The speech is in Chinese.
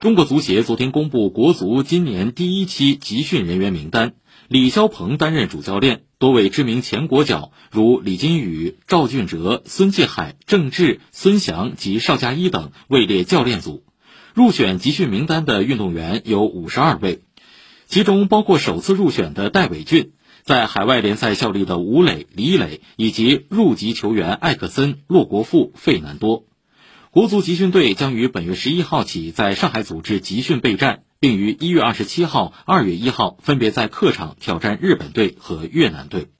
中国足协昨天公布国足今年第一期集训人员名单，李霄鹏担任主教练，多位知名前国脚如李金羽、赵俊哲、孙继海、郑智、孙祥及邵佳一等位列教练组。入选集训名单的运动员有52位，其中包括首次入选的戴伟俊，在海外联赛效力的吴磊、李磊，以及入籍球员艾克森、骆国富、费南多。国足集训队将于本月11号起在上海组织集训备战，并于1月27号、2月1号分别在客场挑战日本队和越南队。